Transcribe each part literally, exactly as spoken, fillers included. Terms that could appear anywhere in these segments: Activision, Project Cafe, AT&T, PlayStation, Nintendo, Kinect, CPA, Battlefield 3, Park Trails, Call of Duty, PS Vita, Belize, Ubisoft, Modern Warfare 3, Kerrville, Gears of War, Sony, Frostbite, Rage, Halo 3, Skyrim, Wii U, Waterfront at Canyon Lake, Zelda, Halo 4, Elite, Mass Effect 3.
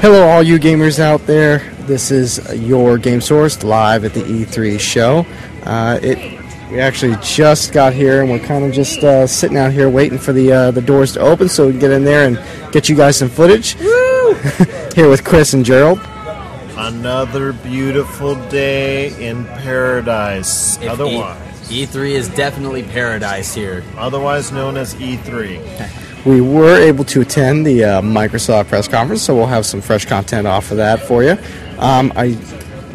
Hello all you gamers out there, this is your GameSource live at the E three show. Uh, it we actually just got here and we're kind of just uh, sitting out here waiting for the uh, the doors to open so we can get in there and get you guys some footage. Woo! Here with Chris and Gerald. Another beautiful day in paradise. If Otherwise, e- E3 is definitely paradise here. Otherwise known as E three. We were able to attend the uh, Microsoft press conference, so we'll have some fresh content off of that for you. Um, I,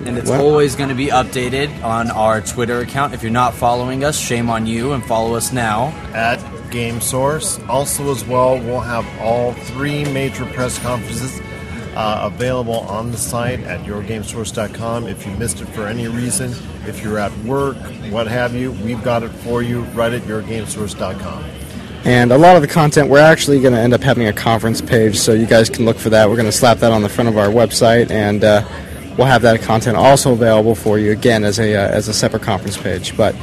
and it's well, always going to be updated on our Twitter account. If you're not following us, shame on you, and follow us now. At GameSource. Also as well, we'll have all three major press conferences uh, available on the site at your game source dot com. If you missed it for any reason, if you're at work, what have you, we've got it for you right at your game source dot com. And a lot of the content, we're actually going to end up having a conference page, so you guys can look for that. We're going to slap that on the front of our website, and uh, we'll have that content also available for you, again, as a uh, as a separate conference page. But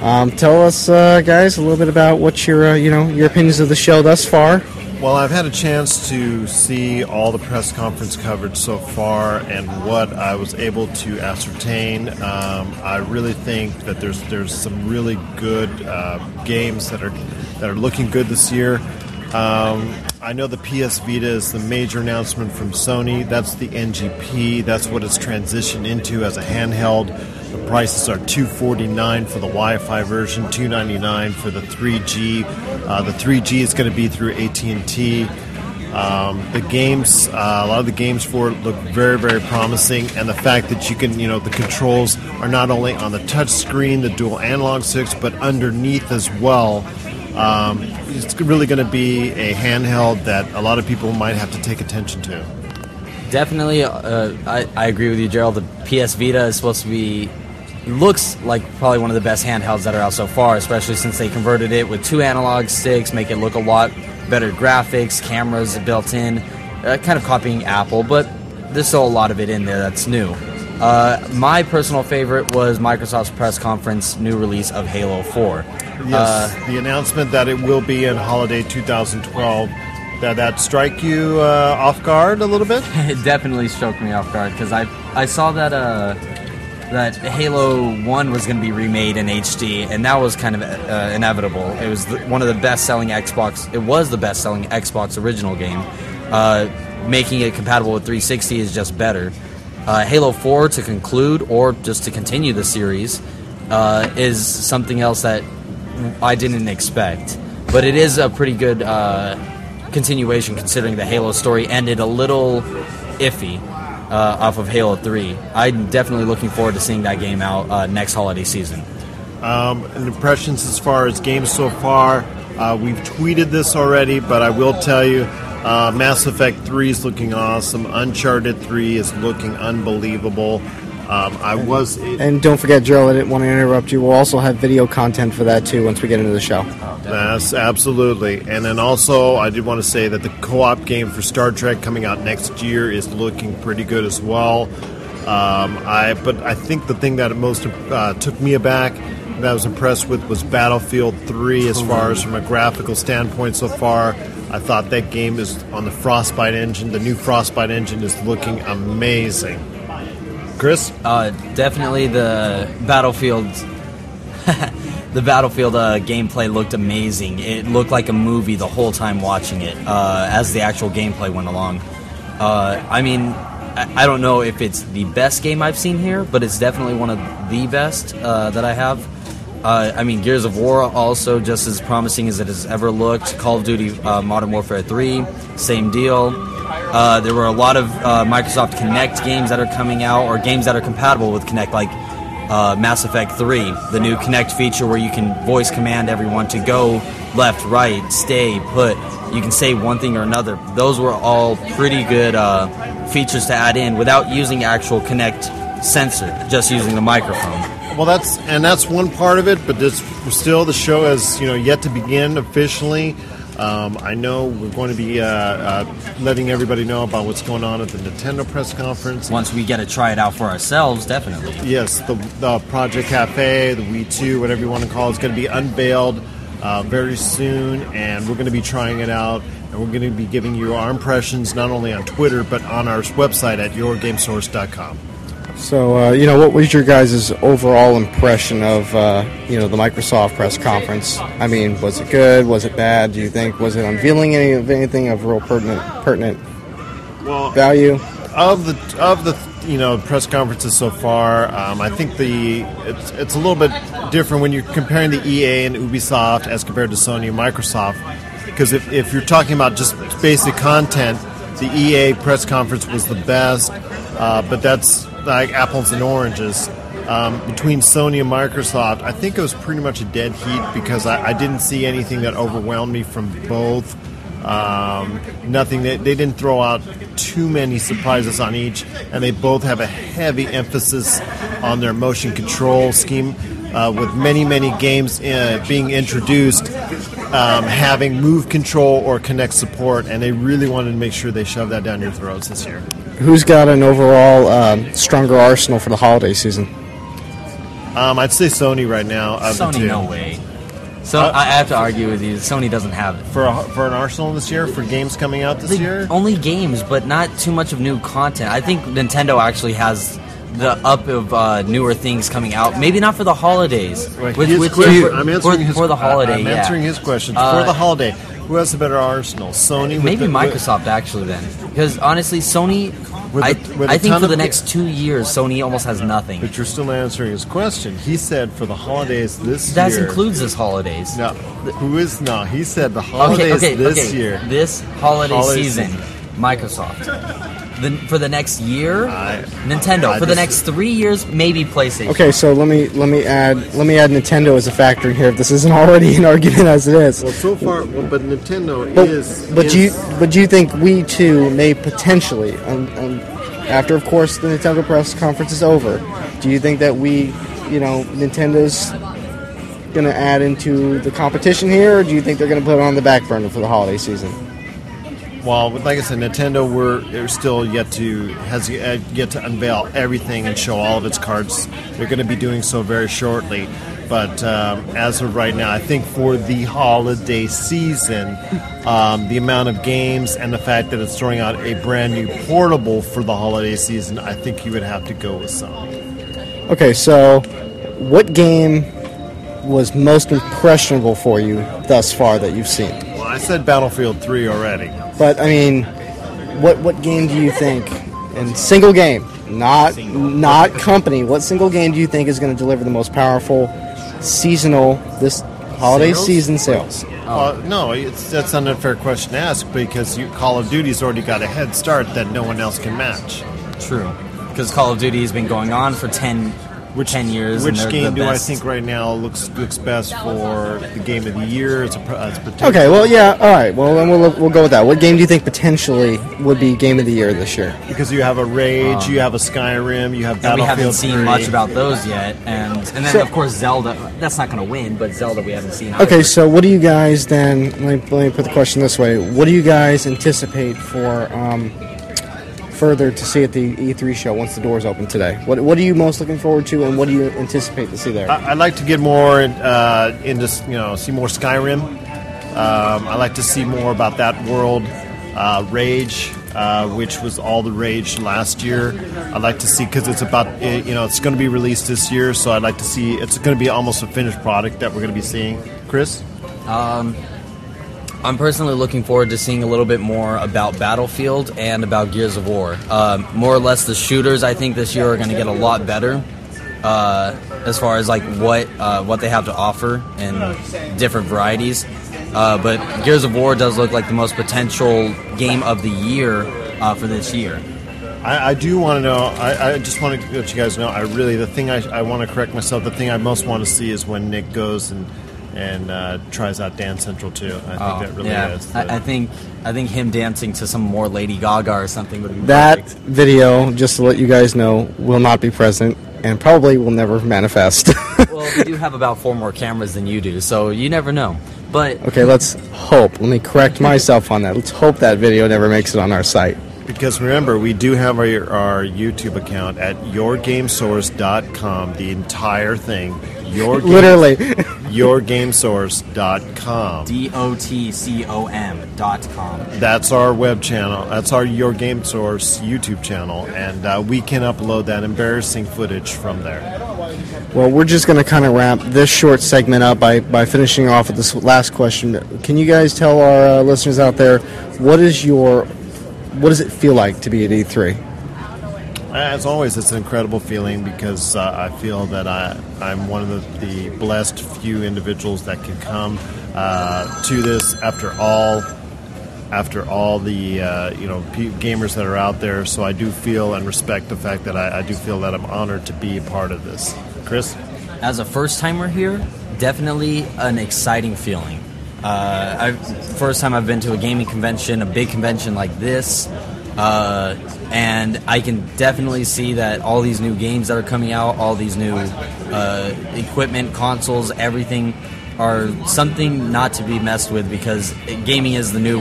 um, tell us, uh, guys, a little bit about what your uh, you know your opinions of the show thus far. Well, I've had a chance to see all the press conference coverage so far, and what I was able to ascertain, um, I really think that there's there's some really good uh, games that are. that are looking good this year. Um, I know the P S Vita is the major announcement from Sony. That's the N G P. That's what it's transitioned into as a handheld. The prices are two forty-nine for the Wi-Fi version, two ninety-nine for the three G. Uh, the three G is going to be through A T and T. Um, the games, uh, a lot of the games for it look very, very promising, and the fact that you can, you know, the controls are not only on the touch screen, the dual analog sticks, but underneath as well. Um, it's really going to be a handheld that a lot of people might have to take attention to. Definitely, uh, I, I agree with you, Gerald. The P S Vita is supposed to be, looks like probably one of the best handhelds that are out so far, especially since they converted it with two analog sticks, make it look a lot better graphics, cameras built in, uh, kind of copying Apple, but there's still a lot of it in there that's new. Uh, my personal favorite was Microsoft's press conference new release of Halo four. Yes, uh, the announcement that it will be in holiday two thousand twelve. Did that strike you uh, off guard a little bit? It definitely struck me off guard because I I saw that uh, that Halo one was going to be remade in H D, and that was kind of uh, inevitable. It was the, one of the best-selling Xbox. It was the best-selling Xbox original game. Uh, making it compatible with three sixty is just better. Uh, Halo four to conclude, or just to continue the series, uh, is something else that I didn't expect. But it is a pretty good uh, continuation, considering the Halo story ended a little iffy uh, off of Halo three. I'm definitely looking forward to seeing that game out uh, next holiday season. Um, and impressions as far as games so far, uh, we've tweeted this already, but I will tell you, Uh, Mass Effect three is looking awesome. Uncharted three is looking unbelievable. Um, I and, was... It, and don't forget, Gerald, I didn't want to interrupt you. We'll also have video content for that, too, once we get into the show. Oh, yes, absolutely. And then also, I did want to say that the co-op game for Star Trek coming out next year is looking pretty good as well. Um, I But I think the thing that most uh, took me aback, that I was impressed with, was Battlefield three as far as from a graphical standpoint so far. I thought that game is on the Frostbite engine. The new Frostbite engine is looking amazing. Chris? Uh, definitely the Battlefield the Battlefield uh, gameplay looked amazing. It looked like a movie the whole time watching it uh, as the actual gameplay went along. Uh, I mean, I, I don't know if it's the best game I've seen here, but it's definitely one of the best uh, that I have. Uh, I mean, Gears of War also just as promising as it has ever looked. Call of Duty, uh, Modern Warfare three, same deal. Uh, there were a lot of uh, Microsoft Kinect games that are coming out, or games that are compatible with Kinect, like uh, Mass Effect three, the new Kinect feature where you can voice command everyone to go left, right, stay, put. You can say one thing or another. Those were all pretty good uh, features to add in without using actual Kinect sensor, just using the microphone. Well, that's and that's one part of it, but this, still the show has you know yet to begin officially. Um, I know we're going to be uh, uh, letting everybody know about what's going on at the Nintendo press conference. Once we get to try it out for ourselves, definitely. Yes, the, the Project Cafe, the Wii two, whatever you want to call it, is going to be unveiled uh, very soon, and we're going to be trying it out. and we're going to be giving you our impressions not only on Twitter but on our website at your game source dot com. So, uh, you know, what was your guys' overall impression of, uh, you know, the Microsoft press conference? I mean, was it good? Was it bad? Do you think, was it unveiling any of anything of real pertinent pertinent well, value? Of the, of the, you know, press conferences so far, um, I think the it's, it's a little bit different when you're comparing the E A and Ubisoft as compared to Sony and Microsoft, because if, if you're talking about just basic content, the E A press conference was the best, uh, but that's like apples and oranges. Um, between Sony and Microsoft, I think it was pretty much a dead heat because I, I didn't see anything that overwhelmed me from both. Um, nothing that they, they didn't throw out too many surprises on each, and they both have a heavy emphasis on their motion control scheme, uh, with many, many games uh, being introduced um, having move control or Kinect support, and they really wanted to make sure they shoved that down your throats this year. Who's got an overall um, stronger arsenal for the holiday season? Um, I'd say Sony right now. Sony, no way. So uh, I have to argue with you. Sony doesn't have it for a, for an arsenal this year for games coming out this the, year. Only games, but not too much of new content. I think Nintendo actually has the up of uh, newer things coming out. Maybe not for the holidays. Right. With, with, question, for, I'm answering for, his, for the holiday. I'm yeah. answering his question uh, for the holiday. Who has a better arsenal? Sony. Maybe the, Microsoft with, actually then, because honestly, Sony. With a, with I, I think for the next two years, Sony almost has nothing. But you're still answering his question. He said for the holidays this that year. That includes this holidays. No, who is no? He said the holidays okay, okay, this okay. year. This holiday, holiday season, season, Microsoft. The, for the next year, I, Nintendo. I, I for just, the next three years, maybe PlayStation. Okay, so let me let me add let me add Nintendo as a factor here. If this isn't already an argument as it is. Well, so far, well, but Nintendo but, is. But is, do you but do you think we too may potentially? Um, um, After, of course, the Nintendo press conference is over, do you think that we, you know, Nintendo's going to add into the competition here, or do you think they're going to put it on the back burner for the holiday season? Well, like I said, Nintendo we're still yet to has yet to unveil everything and show all of its cards. They're going to be doing so very shortly. But um, as of right now, I think for the holiday season, um, the amount of games and the fact that it's throwing out a brand new portable for the holiday season, I think you would have to go with Sony. Okay, so what game was most impressionable for you thus far that you've seen? Well, I said Battlefield three already. But, I mean, what what game do you think, and single game, not single. not company, what single game do you think is going to deliver the most powerful seasonal this holiday sales? season sales? Uh, no, it's, that's an unfair question to ask because you, Call of Duty's already got a head start that no one else can match. True, because Call of Duty's been going on for ten, which, ten years. Which and game do best. I think right now looks looks best for the game of the year? It's a, it's potential. Okay, well, yeah, all right. Well, then we'll we'll go with that. What game do you think potentially would be game of the year this year? Because you have a Rage, um, you have a Skyrim, you have Battlefield three. We haven't seen much about those yet, and and then so, of course Zelda. That's not going to win, but Zelda we haven't seen. Okay, so what do you guys then? Let me, let me put the question this way: what do you guys anticipate for? Um, further to see at the E three show once the doors open today? What what are you most looking forward to, and what do you anticipate to see there? I, I'd like to get more in, uh, into, you know, see more Skyrim. Um, I'd like to see more about that world. Uh, Rage, uh, which was all the rage last year. I'd like to see, because it's about, you know, it's going to be released this year, so I'd like to see, it's going to be almost a finished product that we're going to be seeing. Chris? Um... I'm personally looking forward to seeing a little bit more about Battlefield and about Gears of War. Um, more or less the shooters, I think, this year are going to get a lot better uh, as far as like what uh, what they have to offer in different varieties. Uh, but Gears of War does look like the most potential game of the year uh, for this year. I, I do want to know, I, I just want to let you guys know, I really, the thing I, I want to correct myself, the thing I most want to see is when Nick goes and and uh, tries out Dance Central two. I think oh, that really yeah. is. I, I think I think him dancing to some more Lady Gaga or something would be that perfect. Video, just to let you guys know, will not be present and probably will never manifest. Well, we do have about four more cameras than you do, so you never know. But okay, let's hope. Let me correct myself on that. Let's hope that video never makes it on our site. Because remember, we do have our, our YouTube account at your game source dot com, the entire thing. Your game Literally. your game source dot com. D O T C O M dot com. That's our web channel. That's our Your Game Source YouTube channel, and uh, we can upload that embarrassing footage from there. Well, we're just going to kind of wrap this short segment up by, by finishing off with this last question. Can you guys tell our uh, listeners out there, what is your, what does it feel like to be at E three? As always, it's an incredible feeling because uh, I feel that I, I'm one of the, the blessed few individuals that can come uh, to this after all after all the uh, you know p- gamers that are out there. So I do feel and respect the fact that I, I do feel that I'm honored to be a part of this. Chris? As a first-timer here, definitely an exciting feeling. Uh, I've, first time I've been to a gaming convention, a big convention like this. Uh, and I can definitely see that all these new games that are coming out, all these new uh, equipment, consoles, everything are something not to be messed with because gaming is the new,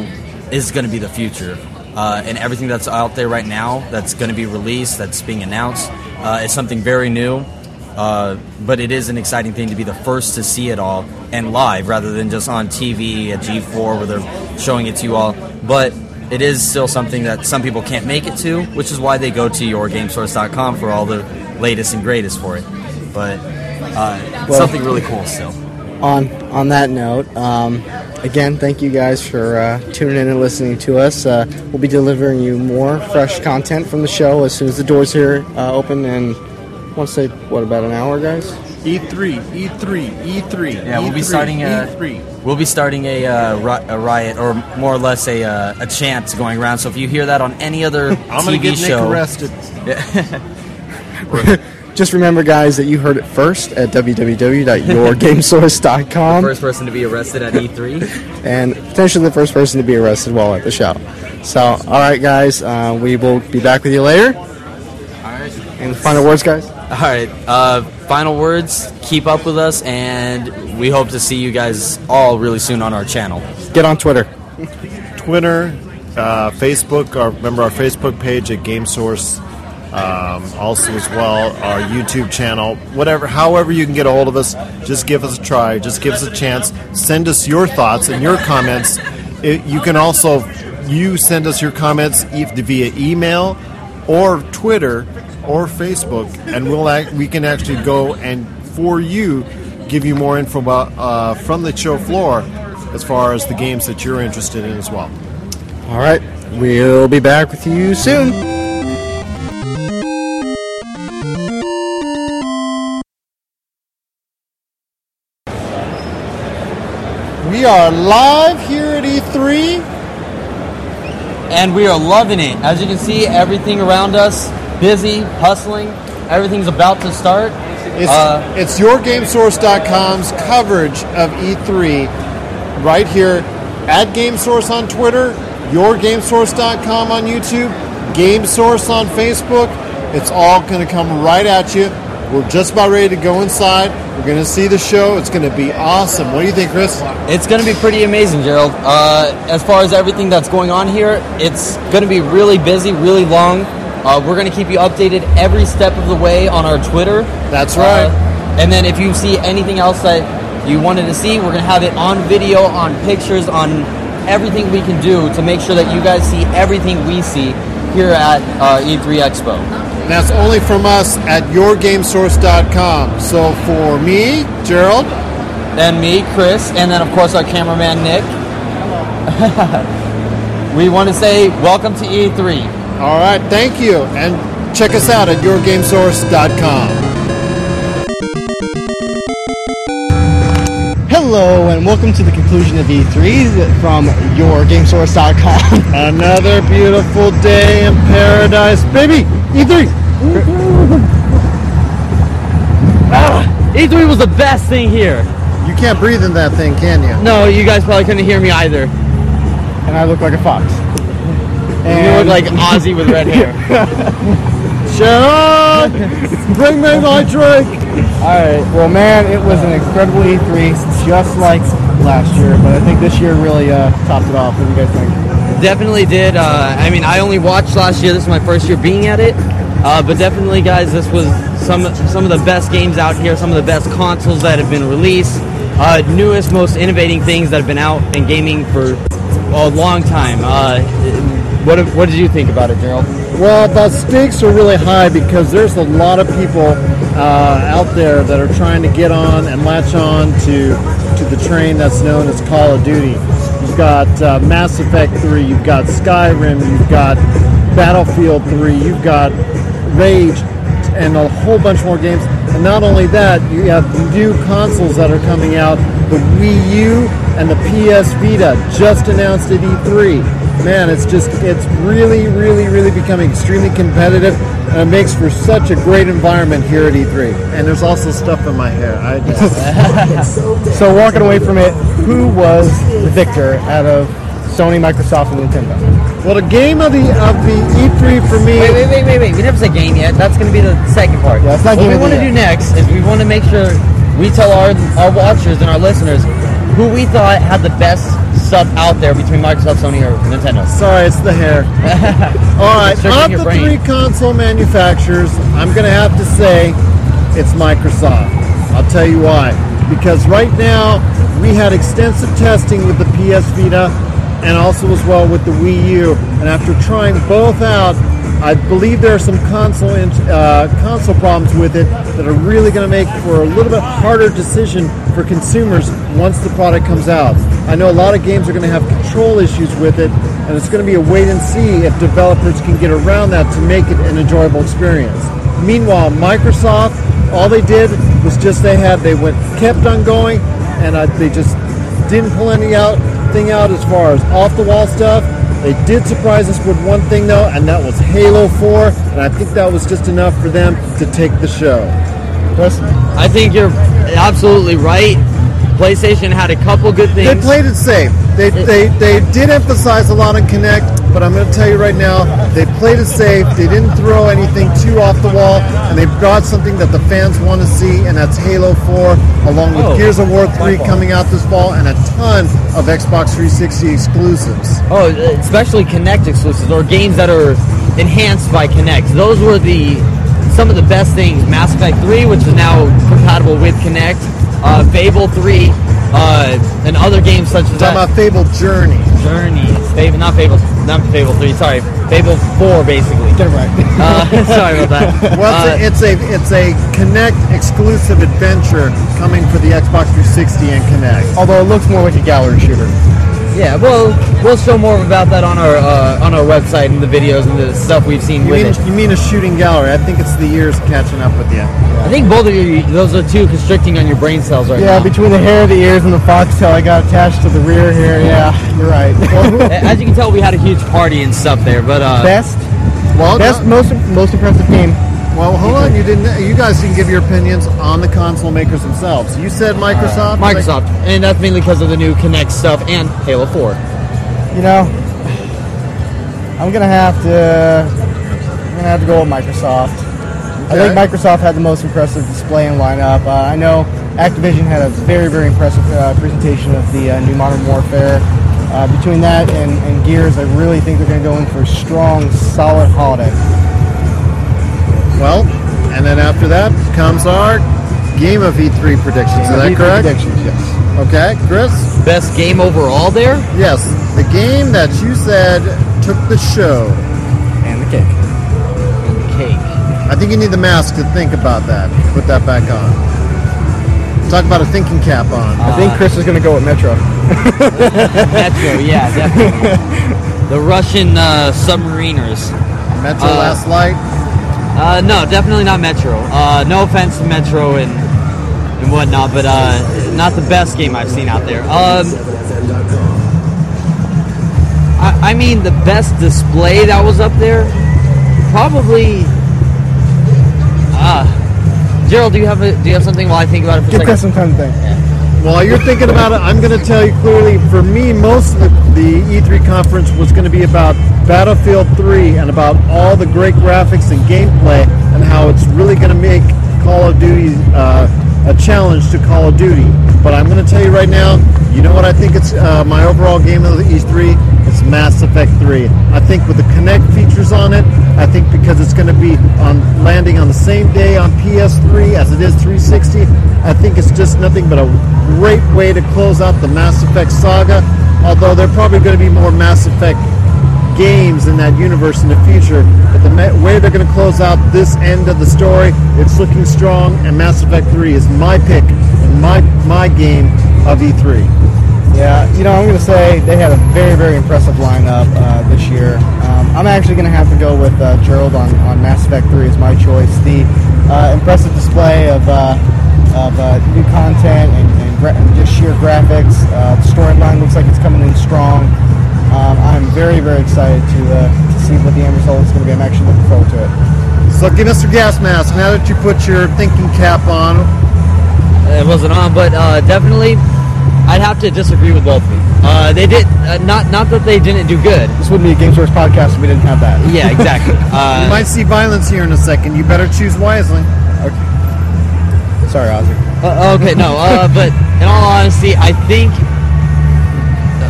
is going to be the future. Uh, and everything that's out there right now that's going to be released, that's being announced, uh, is something very new. Uh, but it is an exciting thing to be the first to see it all and live rather than just on T V at G four where they're showing it to you all. But it is still something that some people can't make it to, which is why they go to your game source dot com for all the latest and greatest for it. But uh, well, something really cool still. On on that note, um, again, thank you guys for uh, tuning in and listening to us. Uh, we'll be delivering you more fresh content from the show as soon as the doors here uh, open in, I want to say, what, about an hour, guys? E three, E three, E three. Yeah, we'll be starting a E three. We'll be starting a, uh, ri- a riot, or more or less a uh, a chant going around. So if you hear that on any other I'm gonna T V get show, Nick arrested. Yeah. Just remember, guys, that you heard it first at w w w dot your game source dot com. The first person to be arrested at E three, and potentially the first person to be arrested while at the show. So, all right, guys, uh, we will be back with you later. All right. And final words, guys. All right. Uh, Final words, keep up with us, and we hope to see you guys all really soon on our channel. Get on Twitter. Twitter, uh, Facebook, our, remember our Facebook page at GameSource, um, also as well, our YouTube channel, whatever, however you can get a hold of us, just give us a try, just give us a chance, send us your thoughts and your comments. It, you can also, you send us your comments either via email or Twitter, or Facebook, and we'll act, we can actually go and for you give you more info about, uh, from the show floor as far as the games that you're interested in as well. All right, we'll be back with you soon. We are live here at E three, and we are loving it. As you can see, everything around us. Busy, hustling, everything's about to start. It's, uh, it's your game source dot com's coverage of E three right here at GameSource on Twitter, your game source dot com on YouTube, GameSource on Facebook. It's all going to come right at you. We're just about ready to go inside. We're going to see the show. It's going to be awesome. What do you think, Chris? It's going to be pretty amazing, Gerald. Uh, as far as everything that's going on here, it's going to be really busy, really long. Uh, we're going to keep you updated every step of the way on our Twitter. That's right. Uh, and then if you see anything else that you wanted to see, we're going to have it on video, on pictures, on everything we can do to make sure that you guys see everything we see here at uh, E three Expo. And that's only from us at your game source dot com. So for me, Gerald. And me, Chris. And then, of course, our cameraman, Nick. We want to say welcome to E three. All right, thank you, and check us out at your game source dot com. Hello, and welcome to the conclusion of E three from your game source dot com. Another beautiful day in paradise. Baby, E three! Ah, E three was the best thing here. You can't breathe in that thing, can you? No, you guys probably couldn't hear me either. And I look like a fox. And you look like Ozzy with red hair. Sharon, bring me my drink. All right. Well, man, it was an incredible E three, just like last year. But I think this year really uh, topped it off. What do you guys think? Definitely did. Uh, I mean, I only watched last year. This is my first year being at it. Uh, but definitely, guys, this was some some of the best games out here. Some of the best consoles that have been released. Uh, newest, most innovating things that have been out in gaming for a long time. Uh, what what did you think about it, Gerald? Well, the stakes are really high because there's a lot of people uh, out there that are trying to get on and latch on to, to the train that's known as Call of Duty. You've got uh, Mass Effect three, you've got Skyrim, you've got Battlefield three, you've got Rage, and a whole bunch more games. And not only that, you have new consoles that are coming out. The Wii U and the P S Vita just announced at E three. Man, it's just, it's really, really, really becoming extremely competitive, and it makes for such a great environment here at E three. And there's also stuff in my hair. I just... So walking away from it, who was the victor out of Sony, Microsoft, and Nintendo? Well, the game of the of the E three for me... Wait, wait, wait, wait, wait. We never said game yet. That's going to be the second part. Yeah, what we want to do next is we want to make sure we tell our, our watchers and our listeners who we thought had the best stuff out there between Microsoft, Sony, or Nintendo. Sorry, it's the hair. All right, of the brain. three console manufacturers, I'm going to have to say it's Microsoft. I'll tell you why. Because right now, we had extensive testing with the P S Vita, and also as well with the Wii U. And after trying both out, I believe there are some console in, uh, console problems with it that are really going to make for a little bit harder decision for consumers once the product comes out. I know a lot of games are going to have control issues with it, and it's going to be a wait and see if developers can get around that to make it an enjoyable experience. Meanwhile, Microsoft, all they did was just they had, they went kept on going, and uh, they just didn't pull any out. out as far as off-the-wall stuff. They did surprise us with one thing, though, and that was Halo four, and I think that was just enough for them to take the show. Preston? I think you're absolutely right. PlayStation had a couple good things. They played it safe. They they, they did emphasize a lot on Kinect, but I'm going to tell you right now, they played it safe. They didn't throw anything too off the wall, and they brought something that the fans want to see, and that's Halo four, along with oh, Gears of War three coming out this fall, and a ton of Xbox three sixty exclusives. Oh, especially Kinect exclusives, or games that are enhanced by Kinect. Those were the some of the best things. Mass Effect three, which is now compatible with Kinect. Uh, Fable three, uh, and other games such as that. Talking about Fable Journey. Journey. Fable, not Fable, not Fable three, sorry. Fable four, basically. Get it right. Uh, sorry about that. Well, uh, it's a it's a, a Kinect exclusive adventure coming for the Xbox three sixty and Kinect. Although it looks more like a gallery shooter. Yeah, well, we'll show more about that on our uh, on our website and the videos and the stuff we've seen you with mean, it. You mean a shooting gallery? I think it's the years catching up with you. Yeah. I think both of you, those are two constricting on your brain cells right yeah, now. Yeah, between the hair, the ears, and the foxtail, I got attached to the rear here. Yeah, you're right. As you can tell, we had a huge party and stuff there. But uh, best, well, best, no. most most impressive team. Well, hold on. You didn't. You guys didn't give your opinions on the console makers themselves. You said Microsoft. Uh, Microsoft, like, and that's mainly because of the new Kinect stuff and Halo four. You know, I'm gonna have to. I'm gonna have to go with Microsoft. Okay. I think Microsoft had the most impressive display and lineup. Uh, I know Activision had a very, very impressive uh, presentation of the uh, new Modern Warfare. Uh, between that and, and Gears, I really think they're gonna go in for a strong, solid holiday. Well, and then after that comes our Game of E three predictions. Is that correct? Predictions, yes. Okay, Chris? Best game overall there? Yes. The game that you said took the show. And the cake. And the cake. I think you need the mask to think about that. Put that back on. Talk about a thinking cap on. Uh, I think Chris is going to go with Metro. Metro, yeah, definitely. The Russian uh, submariners. Metro uh, Last Light? Uh, no, definitely not Metro. Uh, no offense to Metro and and whatnot, but uh, not the best game I've seen out there. Um, I, I mean, the best display that was up there, probably. Uh, Gerald, do you have a, do you have something while I think about it for Give a second? Give us some time to think. Yeah. While you're thinking about it, I'm going to tell you clearly. For me, most of the, the E three conference was going to be about Battlefield three and about all the great graphics and gameplay and how it's really going to make Call of Duty uh, a challenge to Call of Duty. But I'm going to tell you right now, you know what I think it's uh, my overall game of the E three? It's is Mass Effect three. I think with the Kinect features on it, I think because it's going to be on landing on the same day on P S three as it is three sixty, I think it's just nothing but a great way to close out the Mass Effect saga, although there are probably going to be more Mass Effect games in that universe in the future, but the way they're going to close out this end of the story, it's looking strong, and Mass Effect three is my pick and my my game of E three. Yeah, you know, I'm going to say they had a very, very impressive lineup uh, this year. Um, I'm actually going to have to go with uh, Gerald on, on Mass Effect three as my choice. The uh, impressive display of uh, of uh, new content and, and, gra- and just sheer graphics. Uh, the storyline looks like it's coming in strong. Um, I'm very, very excited to uh, to see what the end result is going to be. I'm actually looking forward to it. So give us your gas mask now that you put your thinking cap on. It wasn't on, but uh, definitely, I'd have to disagree with both of you. Uh, they did uh, not not that they didn't do good. This wouldn't be a GameSource podcast if we didn't have that. Yeah, exactly. uh, you might see violence here in a second. You better choose wisely. Okay. Sorry, Ozzy. Uh, okay, no. Uh, but in all honesty, I think.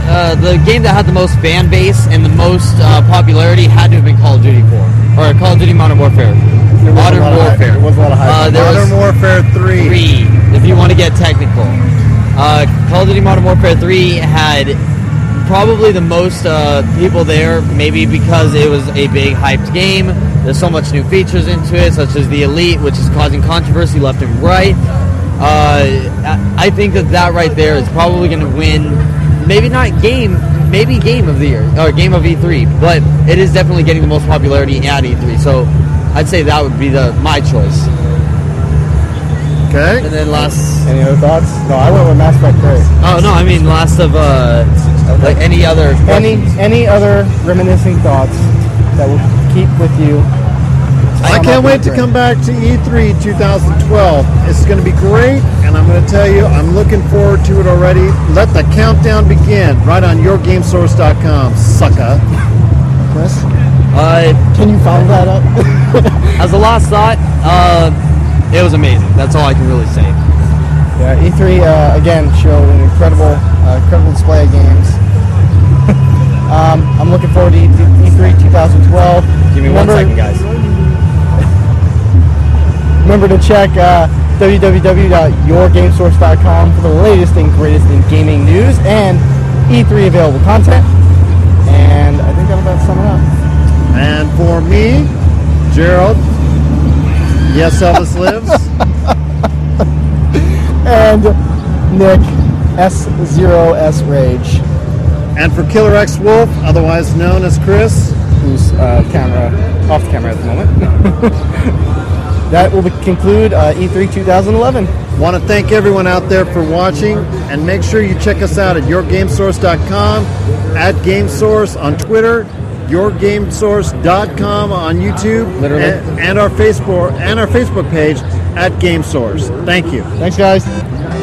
Uh, the game that had the most fan base and the most uh, popularity had to have been Call of Duty four. Or Call of Duty Modern Warfare. Modern Warfare. There was a lot of hype. Uh, Modern Warfare three. three, if you want to get technical. Uh, Call of Duty Modern Warfare three had probably the most uh, people there, maybe because it was a big hyped game. There's so much new features into it, such as the Elite, which is causing controversy left and right. Uh, I think that that right there is probably going to win... Maybe not game, maybe game of the year, or game of E three, but it is definitely getting the most popularity at E three, so I'd say that would be the my choice. Okay. And then last... Any other thoughts? No, I went with Mass Effect three. Oh, no, I mean last of, uh, like any other... Any any other reminiscing thoughts that will keep with you? I can't wait to come back to E three twenty twelve. It's going to be great, and I'm going to tell you, I'm looking forward to it already. Let the countdown begin right on your game source dot com, sucker. Chris? Uh, can you follow that up? As a last thought, uh, it was amazing. That's all I can really say. Yeah, E three, uh, again, showed an incredible, uh, incredible display of games. um, I'm looking forward to E three twenty twelve. Give me Remember, one second, guys. Remember to check uh, w w w dot your game source dot com for the latest and greatest in gaming news and E three available content. And I think that'll about sum it up. And for me, Gerald, yes, Elvis lives. And Nick, S zero S Rage. And for Killer X Wolf, otherwise known as Chris, who's uh, camera off camera at the moment. That will conclude uh, E three twenty eleven. Want to thank everyone out there for watching, and make sure you check us out at your game source dot com, at GameSource on Twitter, your game source dot com on YouTube, Literally. and, and our Facebook and our Facebook page at GameSource. Thank you. Thanks, guys.